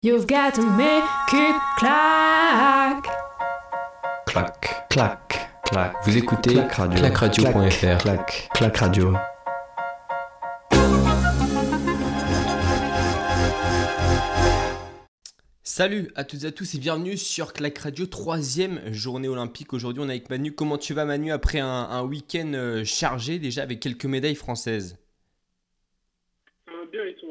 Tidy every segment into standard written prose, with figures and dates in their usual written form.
You've got to make it clac. Clac, clac, clac. Vous écoutez Clac Radio.fr. Clac Radio. Salut à toutes et à tous et bienvenue sur Clac Radio, 3e journée olympique. Aujourd'hui, on est avec Manu. Comment tu vas, Manu, après un week-end chargé déjà avec quelques médailles françaises? Bien et toi?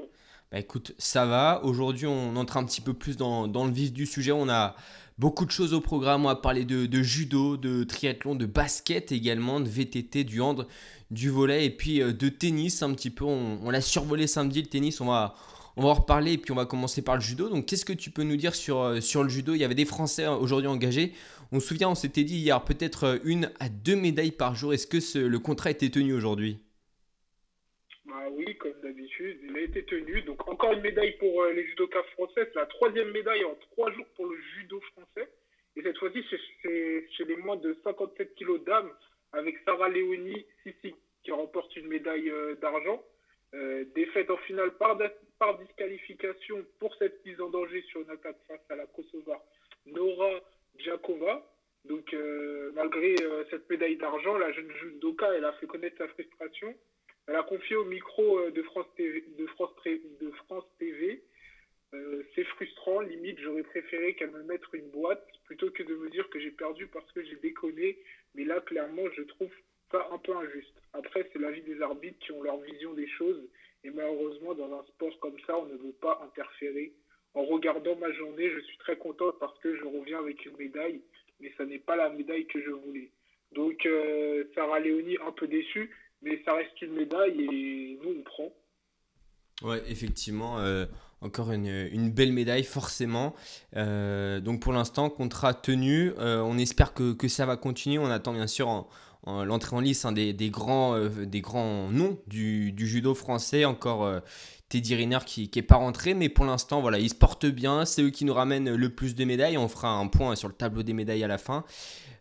Bah écoute, ça va. Aujourd'hui, on entre un petit peu plus dans le vif du sujet. On a beaucoup de choses au programme. On va parler de judo, de triathlon, de basket également, de VTT, du hand, du volley et puis de tennis un petit peu. On l'a survolé samedi, le tennis. On va en reparler et puis on va commencer par le judo. Donc, qu'est-ce que tu peux nous dire sur le judo ? Il y avait des Français aujourd'hui engagés. On se souvient, on s'était dit hier peut-être 1 à 2 médailles par jour. Est-ce que le contrat était tenu aujourd'hui ? Bah oui, comme d'habitude, il a été tenu. Donc encore une médaille pour les judokas français. C'est la 3e médaille en 3 jours pour le judo français. Et cette fois-ci, chez les moins de 57 kilos dames, avec Sarah Leoni Sissi qui remporte une médaille d'argent. Défaite en finale par disqualification pour cette mise en danger sur une attaque face à la Kosovare Nora Djakova. Donc malgré cette médaille d'argent, la jeune judoka, elle a fait connaître sa frustration. Elle a confié au micro de France TV. C'est frustrant, limite, j'aurais préféré qu'elle me mette une boîte plutôt que de me dire que j'ai perdu parce que j'ai déconné. Mais là, clairement, je trouve ça un peu injuste. Après, c'est l'avis des arbitres qui ont leur vision des choses. Et malheureusement, dans un sport comme ça, on ne veut pas interférer. En regardant ma journée, je suis très contente parce que je reviens avec une médaille. Mais ça n'est pas la médaille que je voulais. Donc, Sarah Leoni, un peu déçue. Mais ça reste une médaille et nous, on prend. Ouais, effectivement, encore une belle médaille, forcément. Donc, pour l'instant, contrat tenu. On espère que ça va continuer. On attend, bien sûr, l'entrée en lice des grands noms du judo français. Encore Teddy Riner qui n'est pas rentré. Mais pour l'instant, voilà, ils se portent bien. C'est eux qui nous ramènent le plus de médailles. On fera un point sur le tableau des médailles à la fin.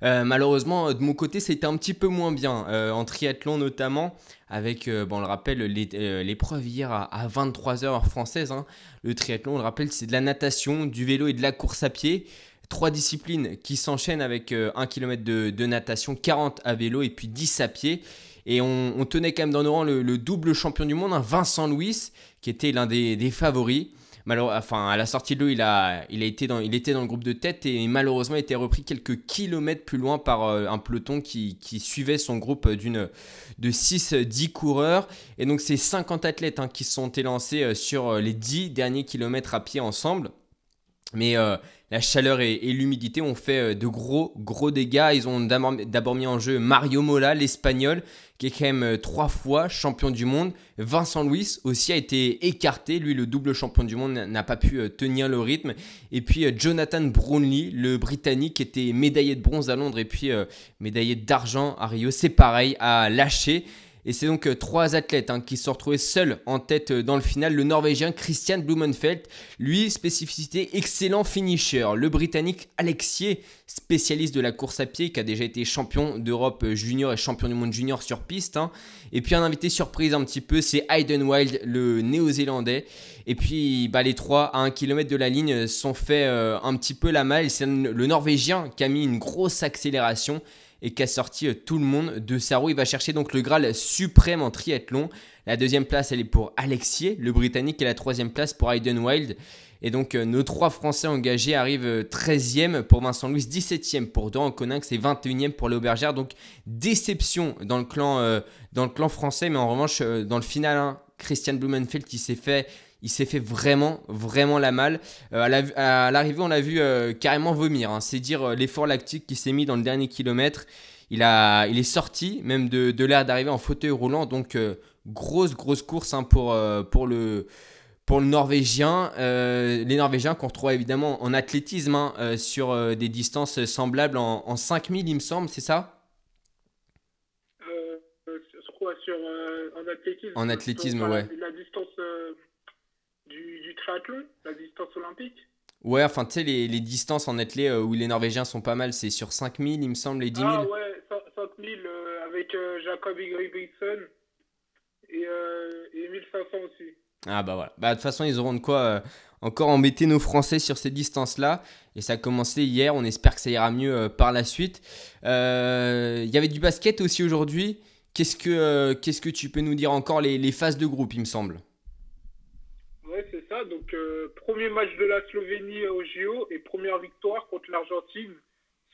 Malheureusement, de mon côté, c'était un petit peu moins bien, en triathlon notamment, avec, on le rappelle, l'épreuve hier à 23h heure française. Hein. Le triathlon, on le rappelle, c'est de la natation, du vélo et de la course à pied. 3 disciplines qui s'enchaînent avec 1 km de natation, 40 à vélo et puis 10 à pied. Et on tenait quand même dans nos rangs le double champion du monde, hein, Vincent Luis, qui était l'un des favoris. Enfin, à la sortie de l'eau, il était dans le groupe de tête et malheureusement, il était repris quelques kilomètres plus loin par un peloton qui suivait son groupe de 6-10 coureurs. Et donc, c'est 50 athlètes qui se sont élancés sur les 10 derniers kilomètres à pied ensemble. Mais la chaleur et l'humidité ont fait de gros dégâts. Ils ont d'abord mis en jeu Mario Mola, l'Espagnol, qui est quand même 3 fois champion du monde. Vincent Luis aussi a été écarté. Lui, le double champion du monde, n'a pas pu tenir le rythme. Et puis Jonathan Brownlee, le Britannique, qui était médaillé de bronze à Londres et puis médaillé d'argent à Rio, c'est pareil, a lâché. Et c'est donc 3 athlètes qui se sont retrouvés seuls en tête dans le final. Le Norvégien Kristian Blummenfelt, lui, spécificité, excellent finisher. Le Britannique Alex Yee, spécialiste de la course à pied, qui a déjà été champion d'Europe junior et champion du monde junior sur piste. Hein. Et puis un invité surprise un petit peu, c'est Hayden Wilde, le Néo-Zélandais. Et puis les 3 à 1 km de la ligne sont fait un petit peu la malle. C'est le Norvégien qui a mis une grosse accélération et qui a sorti tout le monde de Sarrou. Il va chercher donc le Graal suprême en triathlon. La 2e place, elle est pour Alex Yee, le Britannique, et la 3e place pour Hayden Wilde. Et donc, nos 3 Français engagés arrivent 13e pour Vincent Luis, 17e pour Doran Coninx et 21e pour l'Aubergère. Donc, déception dans le clan français. Mais en revanche, dans le final, Kristian Blummenfelt, il s'est fait vraiment, vraiment la malle. À l'arrivée, on l'a vu carrément vomir. Hein. C'est dire l'effort lactique qui s'est mis dans le dernier kilomètre. Il est sorti même de l'air d'arrivée en fauteuil roulant. Donc, grosse course pour le Norvégien. Les Norvégiens qu'on retrouve évidemment en athlétisme sur des distances semblables en 5000, il me semble, c'est ça ? En athlétisme. En athlétisme, ouais. La distance... Du triathlon, la distance olympique. Ouais, enfin, tu sais, les distances en athlée où les Norvégiens sont pas mal, c'est sur 5000, il me semble, et 10 000. Ah ouais, 5000 avec Jacob Ingebrigtsen et 1500 aussi. Ah bah voilà. Bah de toute façon, ils auront de quoi encore embêter nos Français sur ces distances-là. Et ça a commencé hier, on espère que ça ira mieux par la suite. Il y avait du basket aussi aujourd'hui. Qu'est-ce que tu peux nous dire encore les phases de groupe, il me semble? Oui, c'est ça. Donc, premier match de la Slovénie au JO et première victoire contre l'Argentine,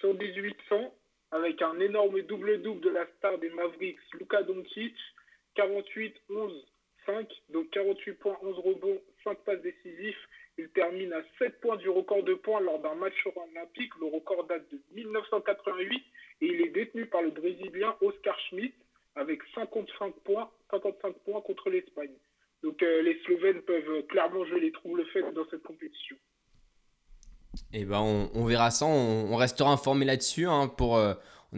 118-100, avec un énorme double-double de la star des Mavericks, Luka Doncic, 48-11-5, donc 48 points, 11 rebonds, 5 passes décisives. Il termine à 7 points du record de points lors d'un match olympique. Le record date de 1988 et il est détenu par le Brésilien Oscar Schmitt avec 55 points contre l'Espagne. Donc les Slovènes peuvent clairement jouer les troubles faits dans cette compétition. Eh ben, on verra ça, on restera informé là-dessus en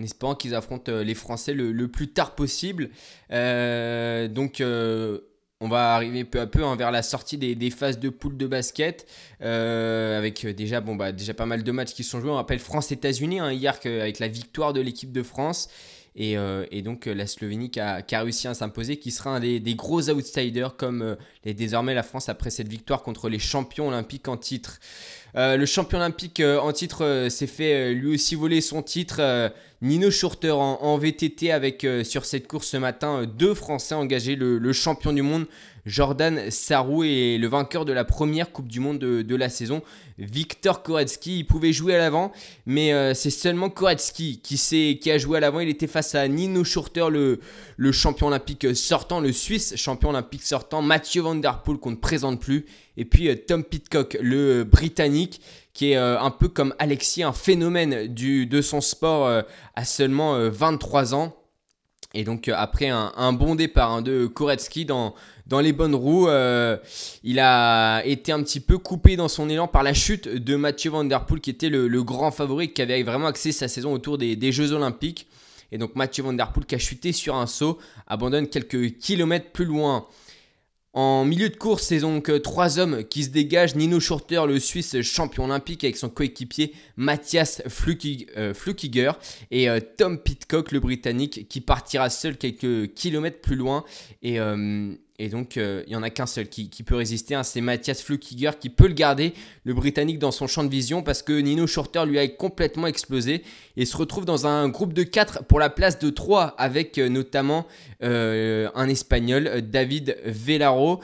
espérant qu'ils affrontent les Français le plus tard possible. On va arriver peu à peu vers la sortie des phases de poule de basket avec déjà pas mal de matchs qui sont joués. On rappelle France-États-Unis hier avec la victoire de l'équipe de France et donc la Slovénie qui a réussi à s'imposer, qui sera un des gros outsiders comme désormais la France après cette victoire contre les champions olympiques en titre. Le champion olympique en titre s'est fait lui aussi voler son titre. Nino Schurter en VTT avec sur cette course ce matin deux Français engagés, le champion du monde Jordan Sarrou et le vainqueur de la première Coupe du Monde de la saison, Victor Koretsky. Il pouvait jouer à l'avant, mais c'est seulement Koretsky qui a joué à l'avant. Il était face à Nino Schurter, le champion olympique sortant, le Suisse champion olympique sortant, Mathieu Van Der Poel qu'on ne présente plus, et puis Tom Pidcock, le Britannique, qui est un peu comme Alex Yee, un phénomène de son sport à seulement 23 ans. Et donc après un bon départ de Koretsky dans les bonnes roues, il a été un petit peu coupé dans son élan par la chute de Mathieu Van Der Poel, qui était le grand favori, qui avait vraiment axé sa saison autour des Jeux Olympiques. Et donc Mathieu Van Der Poel, qui a chuté sur un saut, abandonne quelques kilomètres plus loin. En milieu de course, c'est donc trois hommes qui se dégagent. Nino Schurter, le Suisse champion olympique, avec son coéquipier Mathias Flückiger et Tom Pidcock, le Britannique, qui partira seul quelques kilomètres plus loin. Et donc, il n'y en a qu'un seul qui peut résister. C'est Mathias Flückiger qui peut le garder, le Britannique, dans son champ de vision, parce que Nino Schurter lui a complètement explosé et se retrouve dans un groupe de 4 pour la place de 3 avec notamment un Espagnol, David Velaro,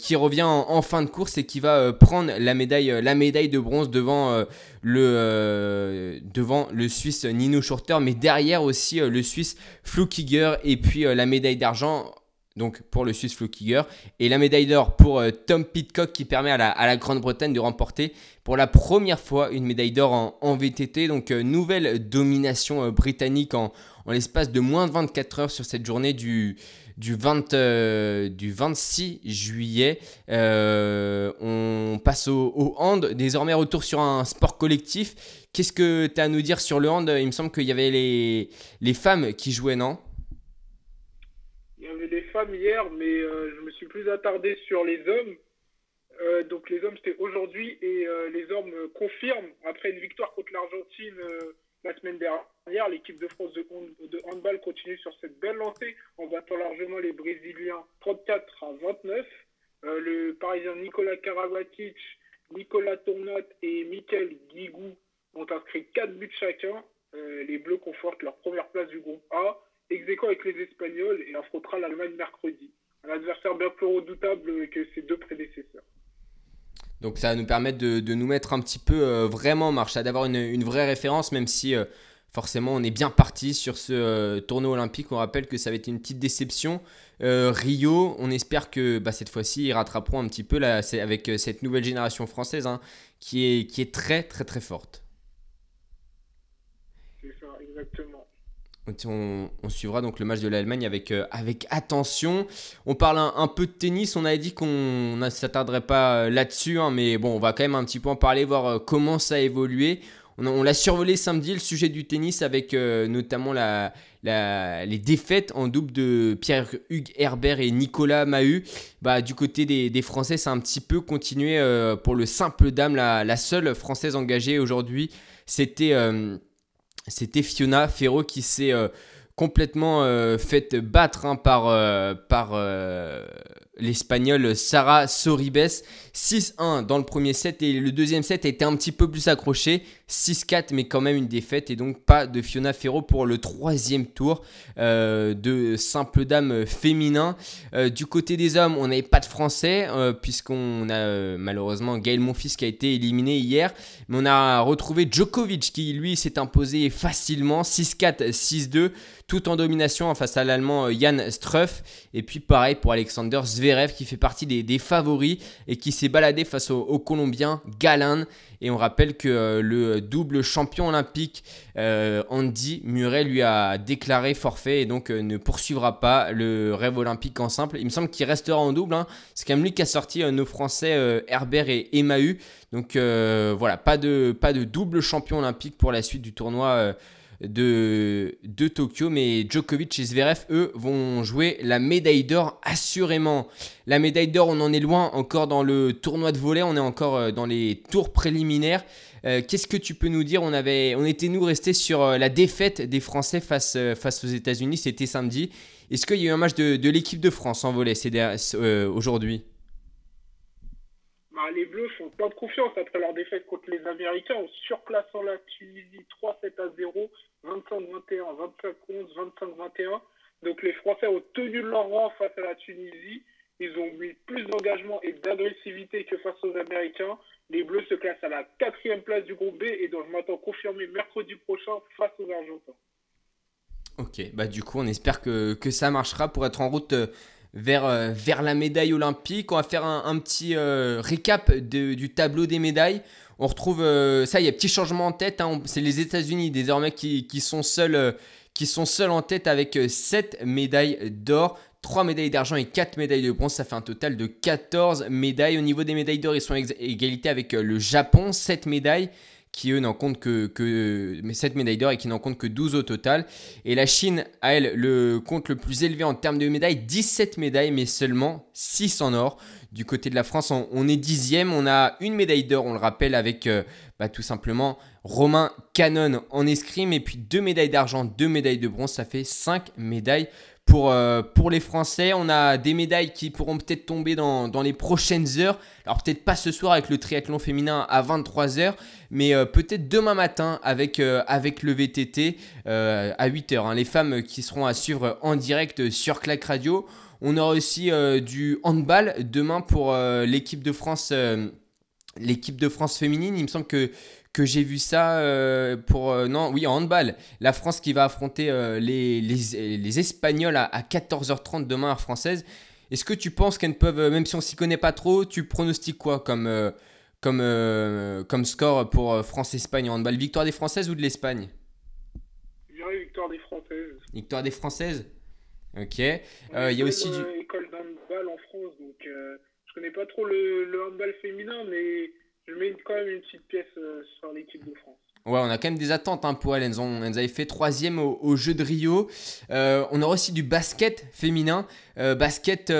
qui revient en fin de course et qui va prendre la médaille de bronze devant le Suisse Nino Schurter, mais derrière aussi le Suisse Flückiger et puis la médaille d'argent donc pour le Suisse Flückiger et la médaille d'or pour Tom Pidcock, qui permet à la Grande-Bretagne de remporter pour la première fois une médaille d'or en VTT. Donc nouvelle domination britannique en l'espace de moins de 24 heures sur cette journée du 26 juillet. On passe au hand. Désormais, retour sur un sport collectif. Qu'est-ce que tu as à nous dire sur le hand? Il me semble qu'il y avait les femmes qui jouaient, non? Hier, mais je me suis plus attardé sur les hommes. Donc les hommes, c'était aujourd'hui, et les hommes confirment après une victoire contre l'Argentine la semaine dernière. L'équipe de France de handball continue sur cette belle lancée en battant largement les Brésiliens 34-29. Le Parisien Nicolas Karabatic, Nicolas Tournot et Michaël Guigou ont inscrit 4 buts chacun. Les Bleus confortent leur première place du groupe A, ex-aequo avec les Espagnols, et affrontera l'Allemagne mercredi. Un adversaire bien plus redoutable que ses deux prédécesseurs. Donc ça va nous permettre de nous mettre un petit peu vraiment en marche, d'avoir une vraie référence, même si forcément on est bien parti sur ce tournoi olympique. On rappelle que ça va être une petite déception. Rio, on espère que cette fois-ci ils rattraperont un petit peu avec cette nouvelle génération française qui est très très très forte. C'est ça, exactement. On suivra donc le match de l'Allemagne avec attention. On parle un peu de tennis. On avait dit qu'on ne s'attarderait pas là-dessus, mais bon, on va quand même un petit peu en parler, voir comment ça a évolué. On l'a survolé samedi, le sujet du tennis, avec notamment les défaites en double de Pierre-Hugues Herbert et Nicolas Mahut. Du côté des Français, ça a un petit peu continué pour le simple dame. La seule Française engagée aujourd'hui, c'était Fiona Ferro, qui s'est complètement faite battre par l'Espagnole Sara Sorribes, 6-1 dans le premier set, et le deuxième set a été un petit peu plus accroché, 6-4, mais quand même une défaite, et donc pas de Fiona Ferro pour le troisième tour de simple dame féminin. Du côté des hommes, on n'avait pas de Français, puisqu'on a malheureusement Gaël Monfils qui a été éliminé hier, mais on a retrouvé Djokovic qui lui s'est imposé facilement, 6-4, 6-2, tout en domination face à l'Allemand Jan Struff, et puis pareil pour Alexander Zverev qui fait partie des favoris et qui s'est baladé face au Colombien Galin. Et on rappelle que le double champion olympique Andy Murray lui a déclaré forfait et donc ne poursuivra pas le rêve olympique en simple. Il me semble qu'il restera en double, hein. C'est quand même lui qui a sorti nos Français Herbert et Mahut. Donc voilà, pas de double champion olympique pour la suite du tournoi de Tokyo, mais Djokovic et Zverev, eux, vont jouer la médaille d'or assurément. La médaille d'or, on en est loin, encore dans le tournoi de volley, on est encore dans les tours préliminaires. Qu'est-ce que tu peux nous dire ? On était restés sur la défaite des Français face aux États-Unis, c'était samedi. Est-ce qu'il y a eu un match de l'équipe de France en volley aujourd'hui ? Les Bleus font plein de confiance après leur défaite contre les Américains en surclassant la Tunisie 3-7-0, 25-21, 25-11, 25-21. Donc les Français ont tenu leur rang face à la Tunisie. Ils ont mis plus d'engagement et d'agressivité que face aux Américains. Les Bleus se classent à la 4e place du groupe B et donc je m'attends confirmé mercredi prochain face aux Argentins. Ok, bah du coup on espère que ça marchera pour être en route vers la médaille olympique. On va faire un petit récap du tableau des médailles. On retrouve ça, il y a petit changement en tête, hein. C'est les États-Unis désormais qui sont seuls en tête avec 7 médailles d'or, 3 médailles d'argent et 4 médailles de bronze. Ça fait un total de 14 médailles. Au niveau des médailles d'or, ils sont à égalité avec le Japon, 7 médailles. Qui eux n'en comptent que 7 médailles d'or et qui n'en comptent que 12 au total. Et la Chine a elle le compte le plus élevé en termes de médailles, 17 médailles mais seulement 6 en or. Du côté de la France, on est 10e, on a une médaille d'or, on le rappelle, avec tout simplement Romain Cannon en escrime, et puis 2 médailles d'argent, 2 médailles de bronze, ça fait 5 médailles. Pour les Français, on a des médailles qui pourront peut-être tomber dans les prochaines heures. Alors peut-être pas ce soir avec le triathlon féminin à 23h, mais peut-être demain matin avec le VTT à 8h. Hein. Les femmes qui seront à suivre en direct sur Clac Radio. On aura aussi du handball demain pour l'équipe de France féminine. Il me semble que j'ai vu ça en handball. La France qui va affronter les Espagnols à 14h30 demain, heure française. Est-ce que tu penses qu'elles peuvent, même si on s'y connaît pas trop, tu pronostiques quoi comme score pour France-Espagne en handball ? Victoire des Françaises ou de l'Espagne ? Je dirais victoire des Françaises. Victoire des Françaises ? Ok. Il y a aussi du... école d'handball en France, donc je connais pas trop le handball féminin, mais... Je mets quand même une petite pièce sur l'équipe de France. Ouais, on a quand même des attentes hein, pour elles. Elles avaient fait 3e au jeu de Rio. On aura aussi du basket féminin. Basket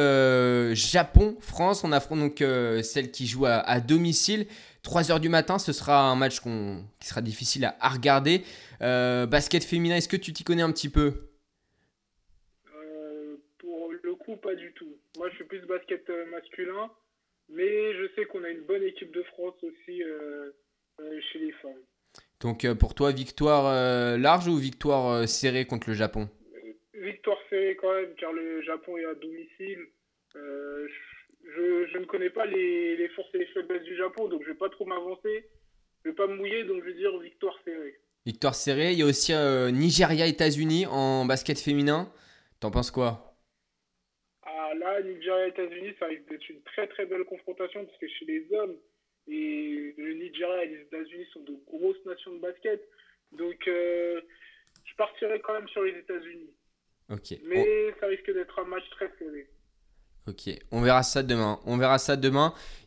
Japon-France. On affronte donc celle qui joue à domicile. 3h du matin, ce sera un match qui sera difficile à regarder. Basket féminin, est-ce que tu t'y connais un petit peu ? Pour le coup, pas du tout. Moi, je suis plus basket masculin. Mais je sais qu'on a une bonne équipe de France aussi chez les femmes. Donc pour toi, victoire large ou victoire serrée contre le Japon ? Victoire serrée quand même, car le Japon est à domicile. Je ne connais pas les forces et les faiblesses du Japon, donc je ne vais pas trop m'avancer. Je ne vais pas me mouiller, donc je vais dire victoire serrée. Victoire serrée. Il y a aussi Nigeria-États-Unis en basket féminin. T'en penses quoi ? Là, Nigeria-États-Unis, ça risque d'être une très très belle confrontation parce que chez les hommes, et le Nigeria et les États-Unis sont de grosses nations de basket. Donc, je partirai quand même sur les États-Unis. Okay. Mais ça risque d'être un match très serré. Ok, on verra ça demain.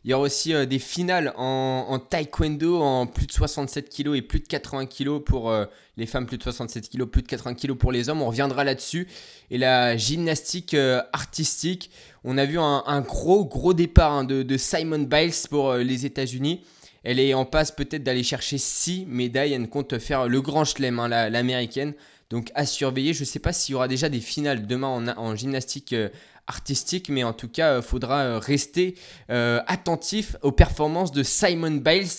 Il y aura aussi des finales en taekwondo en plus de 67 kg et plus de 80 kg pour les femmes, plus de 67 kg, plus de 80 kg pour les hommes. On reviendra là-dessus. Et la gymnastique artistique, on a vu un gros départ hein, de Simone Biles pour les États-Unis. Elle est en passe peut-être d'aller chercher 6 médailles. Elle compte faire le grand chelem, hein, l'américaine. Donc à surveiller. Je ne sais pas s'il y aura déjà des finales demain en gymnastique artistique. artistique, mais en tout cas, il faudra rester attentif aux performances de Simon Biles.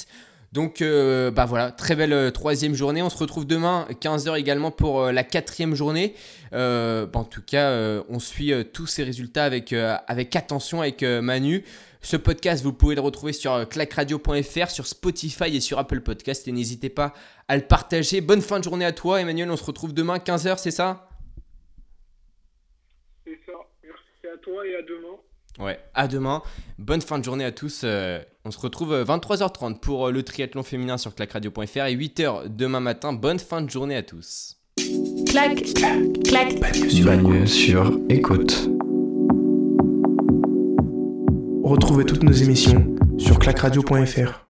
Donc voilà, très belle troisième journée. On se retrouve demain, 15h également pour la quatrième journée. En tout cas, on suit tous ces résultats avec attention avec Manu. Ce podcast, vous pouvez le retrouver sur clacradio.fr, sur Spotify et sur Apple Podcast. Et n'hésitez pas à le partager. Bonne fin de journée à toi, Emmanuel. On se retrouve demain, 15h, c'est ça ? C'est ça. Merci à toi et à demain. Ouais, à demain. Bonne fin de journée à tous. On se retrouve 23h30 pour le triathlon féminin sur clacradio.fr et 8h demain matin. Bonne fin de journée à tous. Clac, clac, Bagneux sur écoute. Retrouvez toutes nos émissions sur clacradio.fr.